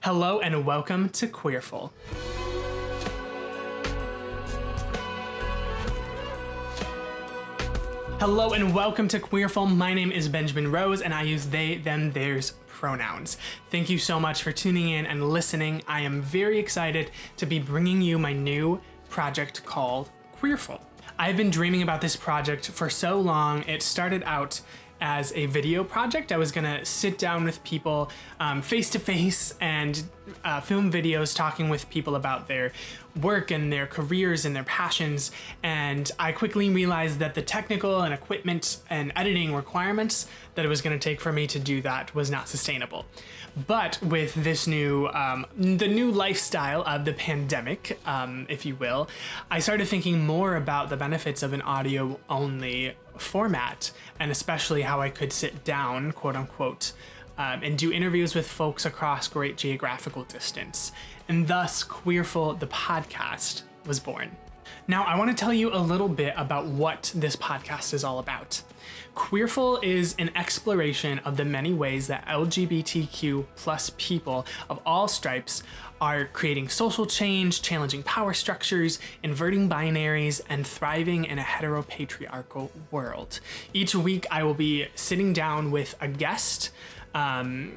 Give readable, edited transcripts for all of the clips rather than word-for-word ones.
Hello and welcome to Queerful. Hello and welcome to Queerful. My name is Benjamin Rose and I use they, them, theirs pronouns. Thank you so much for tuning in and listening. I am very excited to be bringing you my new project called Queerful. I've been dreaming about this project for so long. It started out as a video project. I was gonna sit down with people face to face and film videos talking with people about their work and their careers and their passions. And I quickly realized that the technical and equipment and editing requirements that it was gonna take for me to do that was not sustainable. But with this new, the new lifestyle of the pandemic, if you will, I started thinking more about the benefits of an audio only format, and especially how I could sit down, quote unquote, and do interviews with folks across great geographical distance. And thus, Queerful, the podcast, was born. Now, I want to tell you a little bit about what this podcast is all about. Queerful is an exploration of the many ways that LGBTQ+ people of all stripes are creating social change, challenging power structures, inverting binaries, and thriving in a heteropatriarchal world. Each week, I will be sitting down with a guest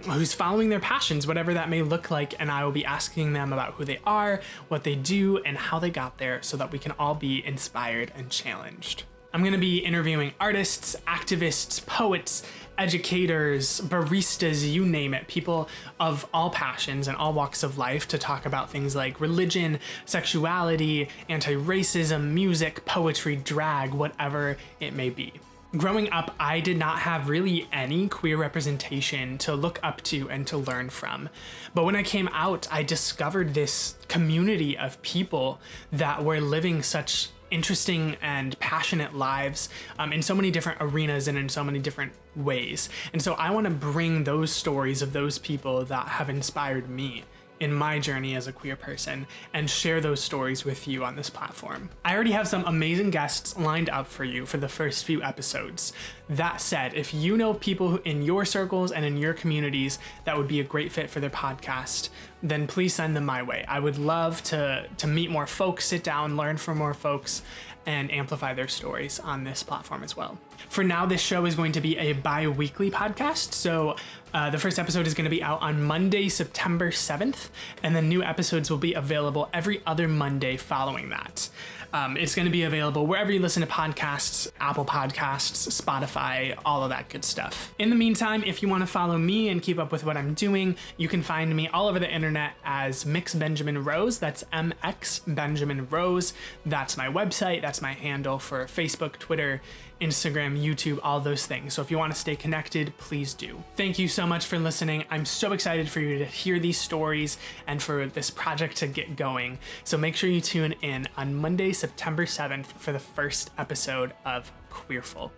who's following their passions, whatever that may look like, and I will be asking them about who they are, what they do, and how they got there so that we can all be inspired and challenged. I'm gonna be interviewing artists, activists, poets, educators, baristas, you name it, people of all passions and all walks of life to talk about things like religion, sexuality, anti-racism, music, poetry, drag, whatever it may be. Growing up, I did not have really any queer representation to look up to and to learn from. But when I came out, I discovered this community of people that were living such interesting and passionate lives in so many different arenas and in so many different ways. And so I want to bring those stories of those people that have inspired me in my journey as a queer person and share those stories with you on this platform. I already have some amazing guests lined up for you for the first few episodes. That said, if you know people in your circles and in your communities that would be a great fit for their podcast, then please send them my way. I would love to meet more folks, sit down, learn from more folks, and amplify their stories on this platform as well. For now, this show is going to be a bi-weekly podcast. So the first episode is going to be out on Monday, September 7th, and then new episodes will be available every other Monday following that. It's going to be available wherever you listen to podcasts, Apple Podcasts, Spotify, all of that good stuff. In the meantime, if you want to follow me and keep up with what I'm doing, you can find me all over the internet as MixBenjaminRose. That's MXBenjaminRose. That's my website. That's my handle for Facebook, Twitter, Instagram, YouTube, all those things. So if you want to stay connected, please do. Thank you so much for listening. I'm so excited for you to hear these stories and for this project to get going. So make sure you tune in on Monday, September 7th for the first episode of Queerful.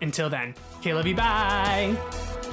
Until then, okay, love you, bye.